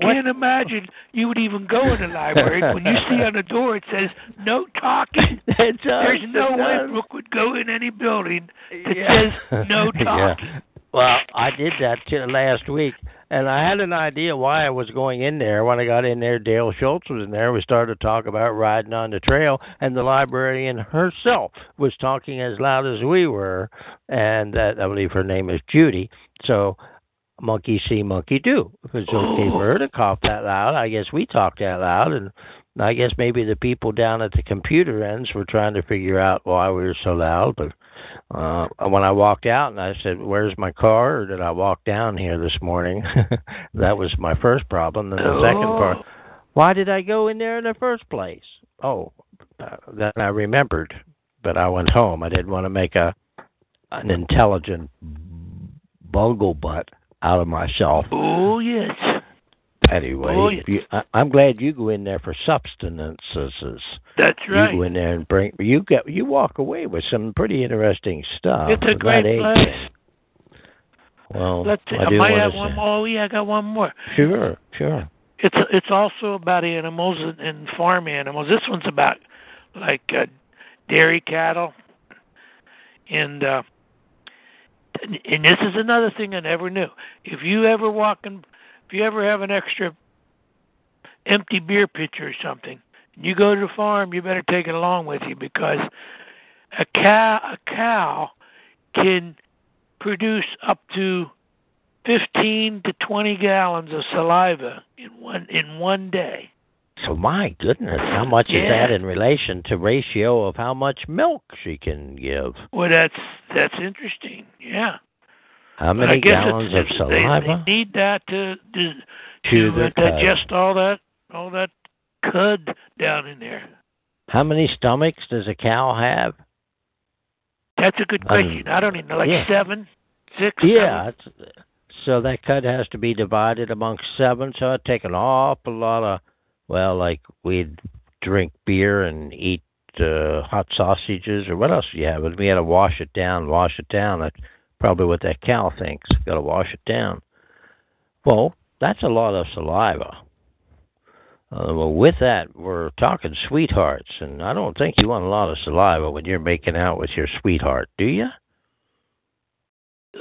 can't imagine you would even go in the library. When you see on the door it says, no talking. There's no way Brooke would go in any building that says, no talking. Yeah. Well, I did that last week, and I had an idea why I was going in there. When I got in there, Dale Schultz was in there. We started to talk about riding on the trail, and the librarian herself was talking as loud as we were, and I believe her name is Judy. So... monkey see, monkey do. Because okay for her to cough that loud, I guess we talked that loud, and I guess maybe the people down at the computer ends were trying to figure out why we were so loud. But when I walked out and I said, "Where's my car?" or "Did I walk down here this morning?" That was my first problem. And the second part, why did I go in there in the first place? Oh, then I remembered, but I went home. I didn't want to make an intelligent bungle butt out of myself. Oh, yes. Anyway, oh, yes. I'm glad you go in there for substances. That's right. You go in there and you walk away with some pretty interesting stuff. It's a great place. Well, I got one more. Sure. It's also about animals and farm animals. This one's about like dairy cattle And this is another thing I never knew. If you ever have an extra empty beer pitcher or something, and you go to the farm, you better take it along with you, because a cow can produce up to 15 to 20 gallons of saliva in one day. So my goodness, how much is that in relation to ratio of how much milk she can give? Well, that's interesting. Yeah. How many gallons of saliva? They need that to digest all that cud down in there. How many stomachs does a cow have? That's a good question. I don't even know, seven, six? Yeah, so that cud has to be divided amongst seven, so I'd take an awful lot of, we'd drink beer and eat hot sausages, or what else do you have? We had to wash it down. That's probably what that cow thinks, got to wash it down. Well, that's a lot of saliva. With that, we're talking sweethearts, and I don't think you want a lot of saliva when you're making out with your sweetheart, do you?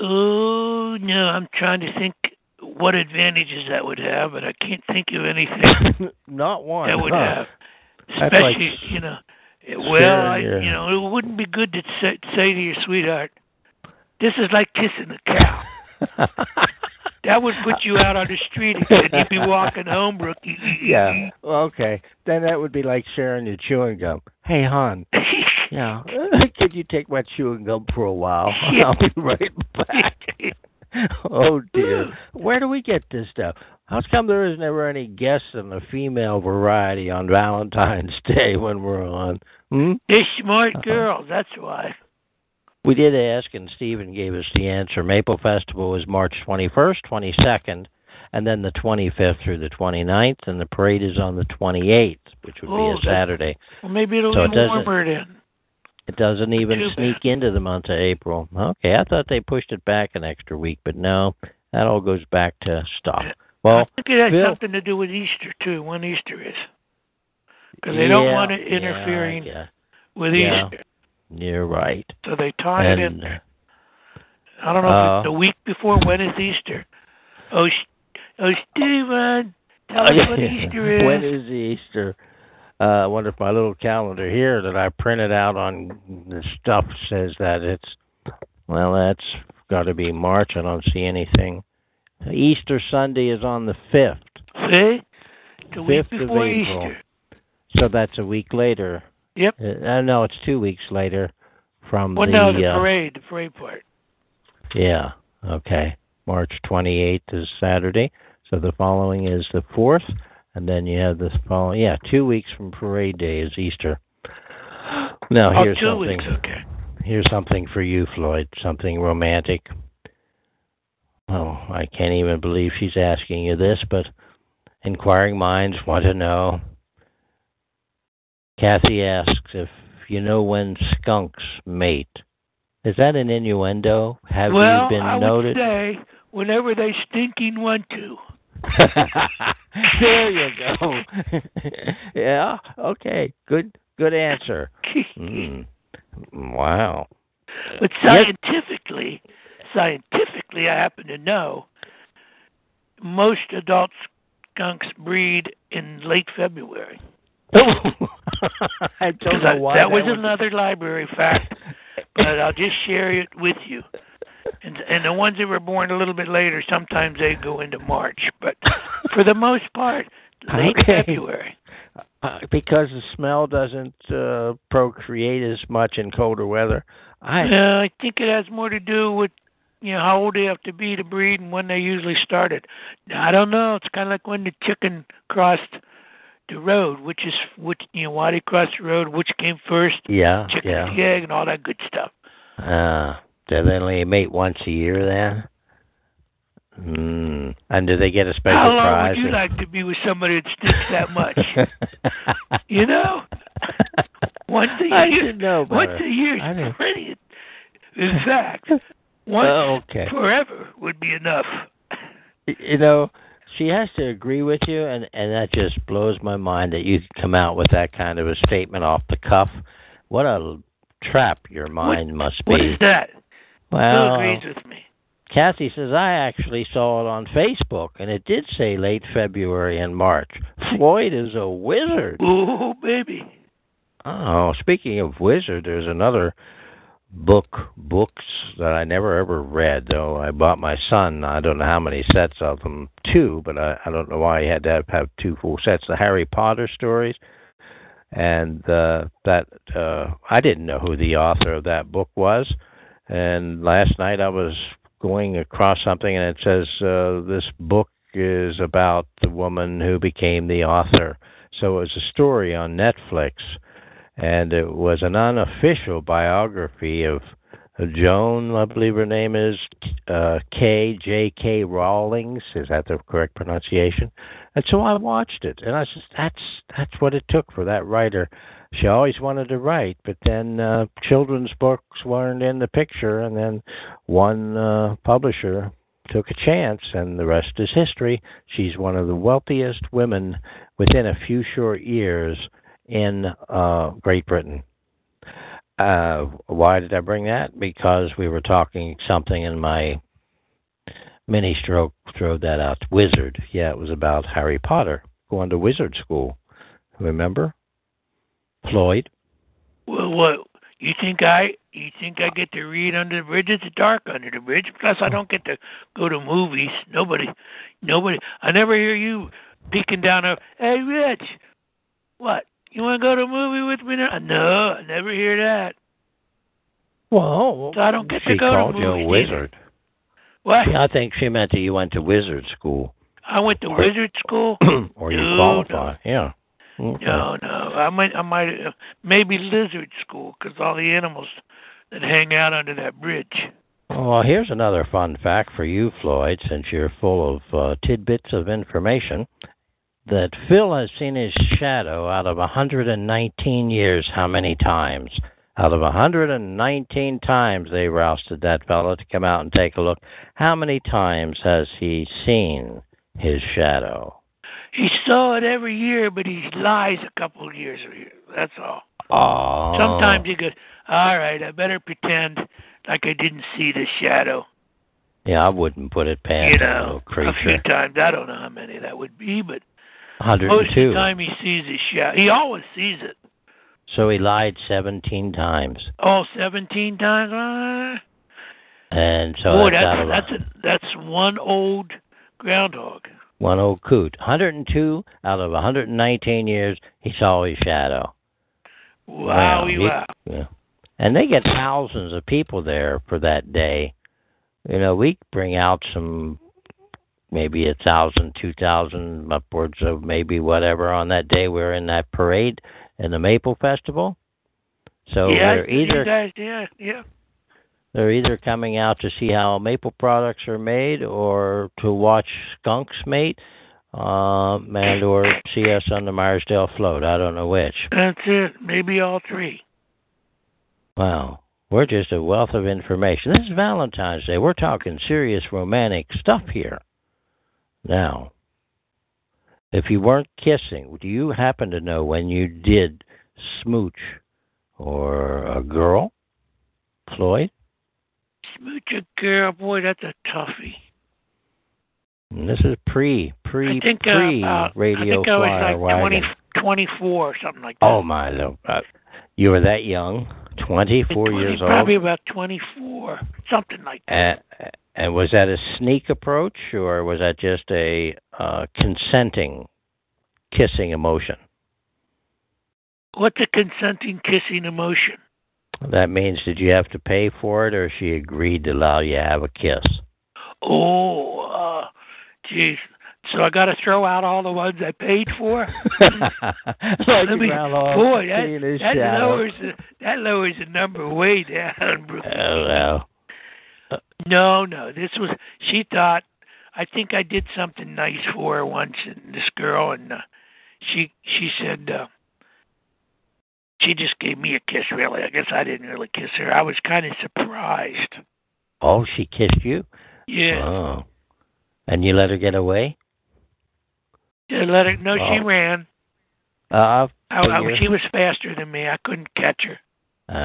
Oh, no, I'm trying to think what advantages that would have, but I can't think of anything. Not one. That would have. Especially, it wouldn't be good to say to your sweetheart, this is like kissing a cow. That would put you out on the street and you'd be walking home, Brookie. Yeah. Well, okay. Then that would be like sharing your chewing gum. Hey, hon. Yeah. Could you take my chewing gum for a while? I'll be right back. Oh, dear. Where do we get this stuff? How come there isn't ever any guests in the female variety on Valentine's Day when we're on? They're smart girls. That's why. We did ask, and Stephen gave us the answer. Maple Festival is March 21st, 22nd, and then the 25th through the 29th, and the parade is on the 28th, which would be a Saturday. Well, maybe it'll be warmer then. It doesn't even sneak into the month of April. Okay, I thought they pushed it back an extra week, but no, that all goes back to stop. Well, I think it has something to do with Easter, too, when Easter is. Because they don't want it interfering with Easter. You're right. So they tie it in there. I don't know if it's the week before. When is Easter? Oh, Stephen, tell us what Easter is. When is Easter? I wonder if my little calendar here that I printed out on the stuff says that that's got to be March. I don't see anything. Easter Sunday is on the 5th. See? The week before Easter. So that's a week later. Yep. No, it's 2 weeks later from the parade, the parade part. Yeah, okay. March 28th is Saturday, so the following is the 4th, and then you have the following. Yeah, 2 weeks from parade day is Easter. Now, here's 2 weeks, okay. Here's something for you, Floyd, something romantic. Oh, I can't even believe she's asking you this, but inquiring minds want to know. Kathy asks if you know when skunks mate. Is that an innuendo? Have you been noted? Well, I would say whenever they stinking want to. There you go. Yeah. Okay. Good answer. Wow. But scientifically, I happen to know most adult skunks breed in late February. I don't know why. That was another library fact, but I'll just share it with you. And the ones that were born a little bit later, sometimes they go into March, but for the most part, late February. Because the smell doesn't procreate as much in colder weather. I think it has more to do with how old they have to be to breed and when they usually started. Now, I don't know. It's kind of like when the chicken crossed the road, why they crossed the road, which came first, chicken and the egg and all that good stuff. Do they only mate once a year then? And do they get a special prize? How long prize would you like to be with somebody that stinks that much? Once a year. I didn't know about once a year is pretty. In fact, once forever would be enough. She has to agree with you, and that just blows my mind that you can come out with that kind of a statement off the cuff. What a trap your mind must be. What is that? Well, who agrees with me? Kathy says, I actually saw it on Facebook, and it did say late February and March. Floyd is a wizard. Ooh, baby. Oh, speaking of wizard, there's another books that I never ever read, though I bought my son, I don't know how many sets of them, two, but I don't know why he had to have two full sets, the Harry Potter stories, and I didn't know who the author of that book was, and last night I was going across something, and it says this book is about the woman who became the author. So it was a story on Netflix, and it was an unofficial biography of Joan, I believe her name is, J.K. Rawlings. Is that the correct pronunciation? And so I watched it, and I said, that's what it took for that writer. She always wanted to write, but then children's books weren't in the picture, and then one publisher took a chance, and the rest is history. She's one of the wealthiest women within a few short years in Great Britain. Why did I bring that? Because we were talking something in my mini stroke, throw that out. Wizard. Yeah, it was about Harry Potter going to wizard school. Remember? Floyd? Well, you think I get to read Under the Bridge? It's dark under the bridge. Plus, I don't get to go to movies. Nobody. I never hear you peeking down a, hey, Rich, what? You want to go to a movie with me now? No, I never hear that. Well, so I don't get to go to movies. She called you a wizard. Either. What? Yeah, I think she meant that you went to wizard school. I went to wizard school? Or you qualify, yeah. Okay. No. I might maybe lizard school, because all the animals that hang out under that bridge. Well, here's another fun fact for you, Floyd, since you're full of tidbits of information. That Phil has seen his shadow out of 119 years, how many times? Out of 119 times they rousted that fellow to come out and take a look. How many times has he seen his shadow? He saw it every year, but he lies a couple of years. That's all. Oh. Sometimes he goes, all right, I better pretend like I didn't see the shadow. Yeah, I wouldn't put it past a little creature. A few times. I don't know how many that would be, but 102. Most of the time he sees his shadow. He always sees it. So he lied 17 times. Oh, 17 times? And so boy, that's one old groundhog. One old coot. 102 out of 119 years, he saw his shadow. Wow. Yeah. And they get thousands of people there for that day. You know, we bring out some, maybe 1,000, 2,000, upwards of maybe whatever on that day. We're in that parade in the Maple Festival. So yeah, they're either coming out to see how maple products are made or to watch skunks mate and or see us on the Meyersdale float. I don't know which. That's it. Maybe all three. Wow. We're just a wealth of information. This is Valentine's Day. We're talking serious romantic stuff here. Now, if you weren't kissing, do you happen to know when you did smooch or a girl, Floyd? Smooch a girl, boy, that's a toughie. And this is radio flyer wagon. I was like 24 or something like that. Oh, my Lord. You were that young, 24 years old? Probably about 24, something like that. And was that a sneak approach, or was that just a consenting kissing emotion? What's a consenting kissing emotion? That means, did you have to pay for it, or she agreed to allow you to have a kiss? Oh, geez. So I got to throw out all the ones I paid for? Boy, that lowers the number way down, bro. Oh, wow. No. She thought, I think I did something nice for her once, and this girl, and she said, she just gave me a kiss, really. I guess I didn't really kiss her. I was kind of surprised. Oh, she kissed you? Yeah. Oh. And you let her get away? She ran. She was faster than me. I couldn't catch her.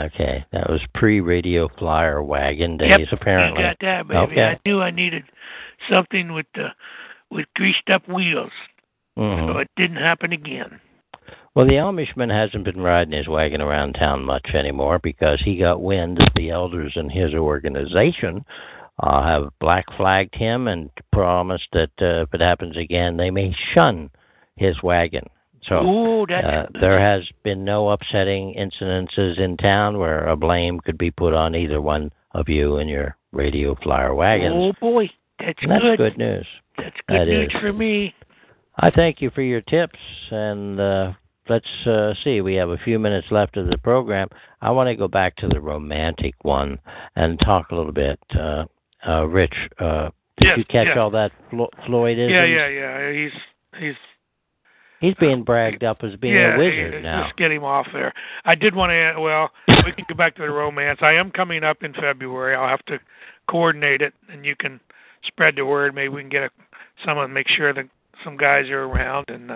Okay, that was pre-radio flyer wagon days, yep, apparently. I got that, baby. Okay. I knew I needed something with greased-up wheels, so it didn't happen again. Well, the Amishman hasn't been riding his wagon around town much anymore because he got wind that the elders in his organization have black-flagged him and promised that if it happens again, they may shun his wagon. So there has been no upsetting incidences in town where a blame could be put on either one of you and your radio flyer wagons. Oh, boy. That's good news. That's good news for me. I thank you for your tips, and let's see. We have a few minutes left of the program. I want to go back to the romantic one and talk a little bit. Rich, did you catch all that Floydism? Yeah. He's being bragged up as being a wizard now. Just get him off there. I did want to, we can go back to the romance. I am coming up in February. I'll have to coordinate it, and you can spread the word. Maybe we can get someone to make sure that some guys are around. And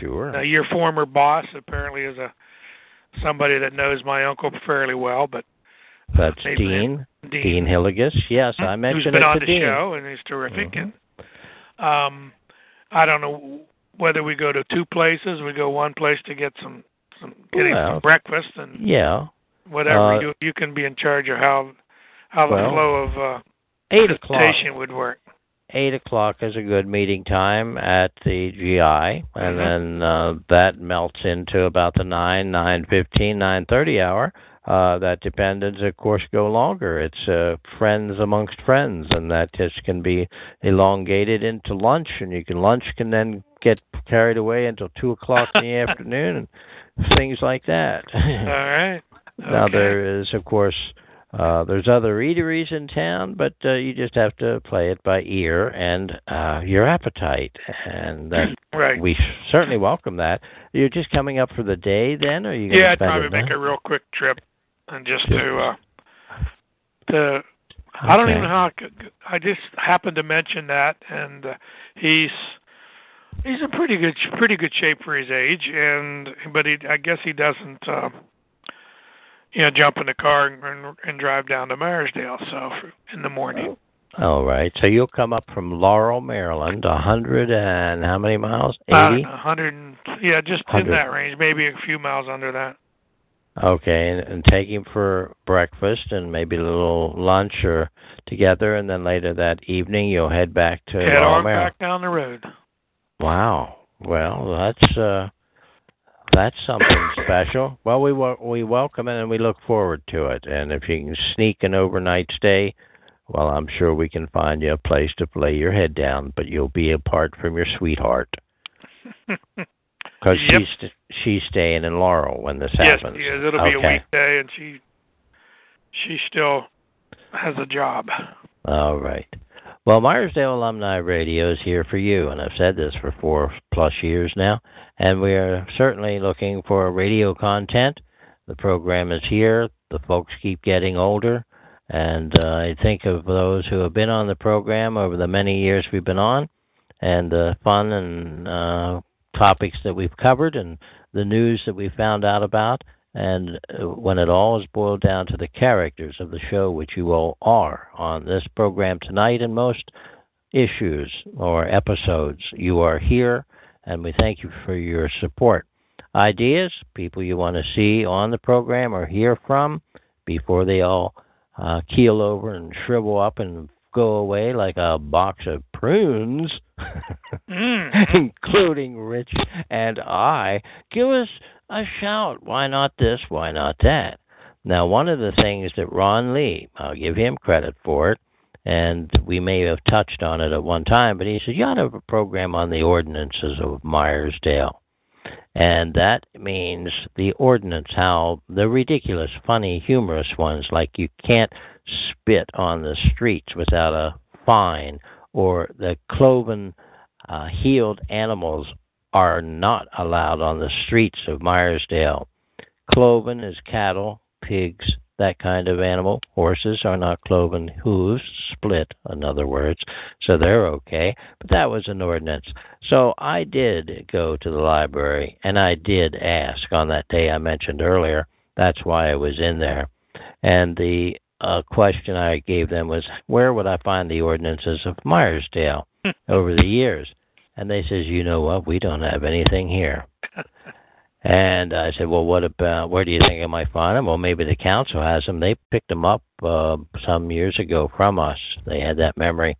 sure. Your former boss apparently is somebody that knows my uncle fairly well. But that's Dean Hillegas. Yes, I mentioned it. Who's been on the show, and he's terrific. Mm-hmm. And I don't know whether we go to two places. We go one place to get some breakfast and whatever. You can be in charge of how the flow of 8 o'clock would work. 8 o'clock is a good meeting time at the GI, and then that melts into about the 9:15, 9:30 hour. That dependents, of course, go longer. It's friends amongst friends, and that just can be elongated into lunch, and lunch can then get carried away until 2 o'clock in the afternoon, and things like that. All right. Okay. Now, there is, of course, there's other eateries in town, but you just have to play it by ear and your appetite, and we certainly welcome that. You're just coming up for the day then? Or you I'd probably make a real quick trip. And just I don't even know how I just happened to mention that, and he's in pretty good shape for his age, but I guess he doesn't jump in the car and drive down to Meyersdale in the morning. All right, so you'll come up from Laurel, Maryland, 100 and how many miles? 80. 100, just 100. In that range, maybe a few miles under that. Okay, and take him for breakfast and maybe a little lunch or together, and then later that evening you'll head back to back down the road. Wow. Well, that's something special. Well, we welcome it and we look forward to it. And if you can sneak an overnight stay, well, I'm sure we can find you a place to lay your head down, but you'll be apart from your sweetheart. Because she's staying in Laurel when this happens. Yes, it'll be a weekday, and she still has a job. All right. Well, Meyersdale Alumni Radio is here for you, and I've said this for 4+ years now, and we are certainly looking for radio content. The program is here. The folks keep getting older, and I think of those who have been on the program over the many years we've been on, and the fun and topics that we've covered and the news that we found out about, and when it all is boiled down to the characters of the show, which you all are on this program tonight and most issues or episodes, you are here, and we thank you for your support. Ideas, people you want to see on the program or hear from before they all keel over and shrivel up and go away like a box of prunes, including Rich and I, give us a shout. Why not this? Why not that? Now, one of the things that Ron Lee, I'll give him credit for it, and we may have touched on it at one time, but he said, you ought to have a program on the ordinances of Meyersdale. And that means the ordinance, how the ridiculous, funny, humorous ones, like you can't spit on the streets without a fine, or the cloven heeled animals are not allowed on the streets of Meyersdale. Cloven is cattle, pigs, that kind of animal. Horses are not cloven hooves, split, in other words, so they're okay. But that was an ordinance. So I did go to the library, and I did ask on that day I mentioned earlier. That's why I was in there. And the question I gave them was, where would I find the ordinances of Meyersdale over the years? And they says, you know what, we don't have anything here. And I said, well, what about, where do you think I might find them? Well, maybe the council has them. They picked them up some years ago from us. They had that memory.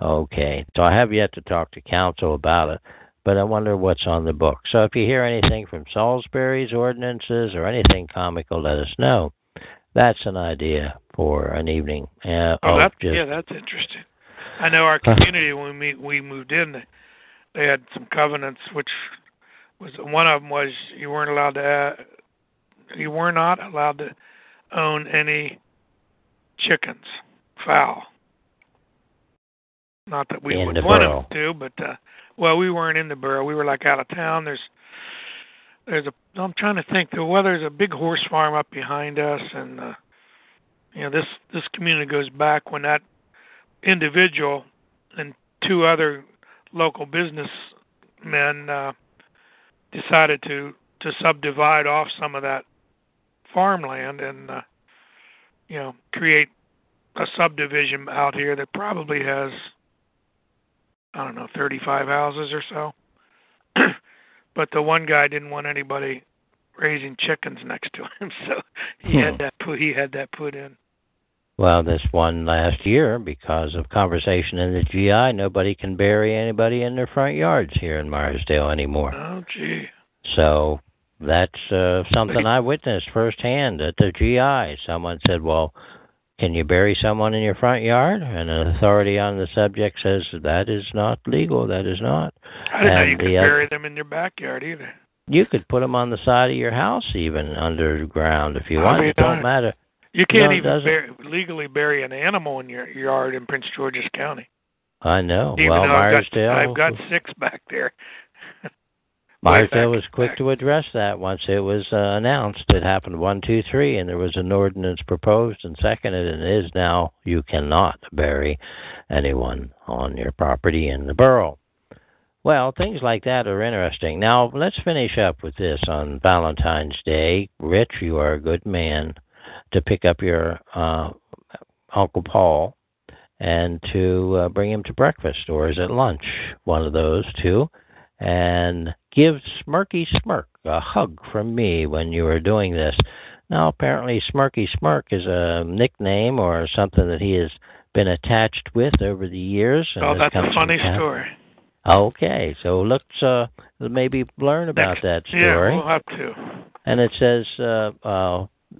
Okay. So I have yet to talk to council about it, but I wonder what's on the book. So if you hear anything from Salisbury's ordinances or anything comical, let us know. That's an idea for an evening. That's interesting. I know our community, when we moved in, they had some covenants, which was one of them was you were not allowed to own any chickens, fowl. Not that we would want them to, but we weren't in the borough. We were like out of town. I'm trying to think. There's a big horse farm up behind us, and this community goes back when that individual and two other local businessmen decided to subdivide off some of that farmland and create a subdivision out here that probably has 35 houses or so. But the one guy didn't want anybody raising chickens next to him, so he had that put in. Well, this one last year, because of conversation in the GI, nobody can bury anybody in their front yards here in Meyersdale anymore. Oh, gee. So that's something I witnessed firsthand at the GI. Someone said, well, can you bury someone in your front yard? And an authority on the subject says, that is not legal, that is not. I didn't know you could bury them in their backyard either. You could put them on the side of your house, even underground, if you want. It don't matter. You can't legally bury an animal in your yard in Prince George's County. I know. Even Meyersdale. I've got six back there. Meyersdale was quick to address that once it was announced. It happened 1, 2, 3, and there was an ordinance proposed and seconded, and it is now you cannot bury anyone on your property in the borough. Well, things like that are interesting. Now, let's finish up with this on Valentine's Day. Rich, you are a good man to pick up your Uncle Paul and to bring him to breakfast, or is it lunch? One of those two. And give Smirky Smirk a hug from me when you are doing this. Now, apparently, Smirky Smirk is a nickname or something that he has been attached with over the years. Oh, that's a funny story. Okay, so let's maybe learn about that story. Yeah, we'll have to. And it says,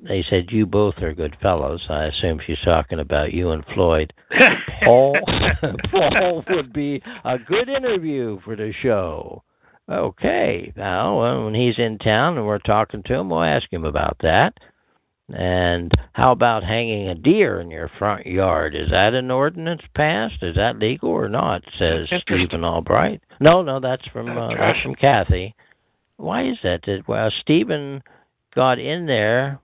they said, you both are good fellows. I assume she's talking about you and Floyd. Paul would be a good interview for the show. Okay. Now, when he's in town and we're talking to him, we'll ask him about that. And how about hanging a deer in your front yard? Is that an ordinance passed? Is that legal or not, says Stephen Albright. No, that's from Kathy. Why is that? Well, Stephen got in there,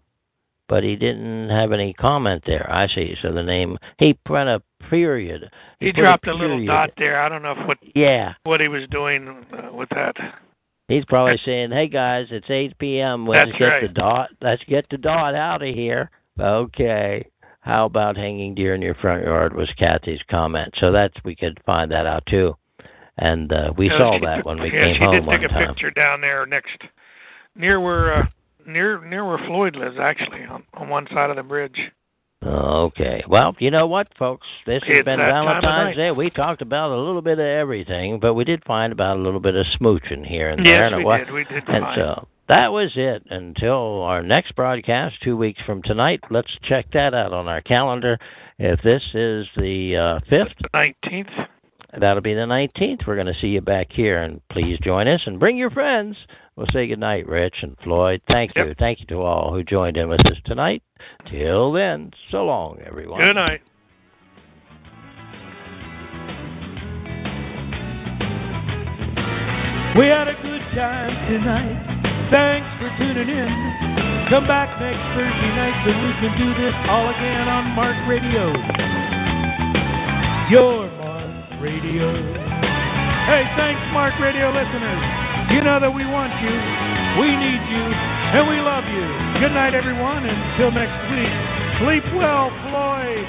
but he didn't have any comment there. I see. So the name, he put a period. He dropped a little dot there. I don't know what he was doing with that. He's probably saying, hey, guys, it's 8 p.m. Let's get the dot out of here. Okay. How about hanging deer in your front yard was Kathy's comment. So we could find that out, too. And we saw that when we came home one time. She did take a picture down there near where Floyd lives, actually, on one side of the bridge. Okay. Well, you know what, folks? This has been Valentine's Day. We talked about a little bit of everything, but we did find about a little bit of smooching here and there. Yes, we did. And so that was it. Until our next broadcast, 2 weeks from tonight, let's check that out on our calendar. If this is the 5th. 19th. That'll be the 19th. We're going to see you back here, and please join us and bring your friends. We'll say goodnight, Rich and Floyd. Thank you. Thank you to all who joined in with us tonight. Till then, so long, everyone. Good night. We had a good time tonight. Thanks for tuning in. Come back next Thursday night so we can do this all again on Mark Radio. Your Radio. Hey, thanks, Mark Radio listeners. You know that we want you, we need you, and we love you. Good night, everyone, and until next week, sleep well, Floyd.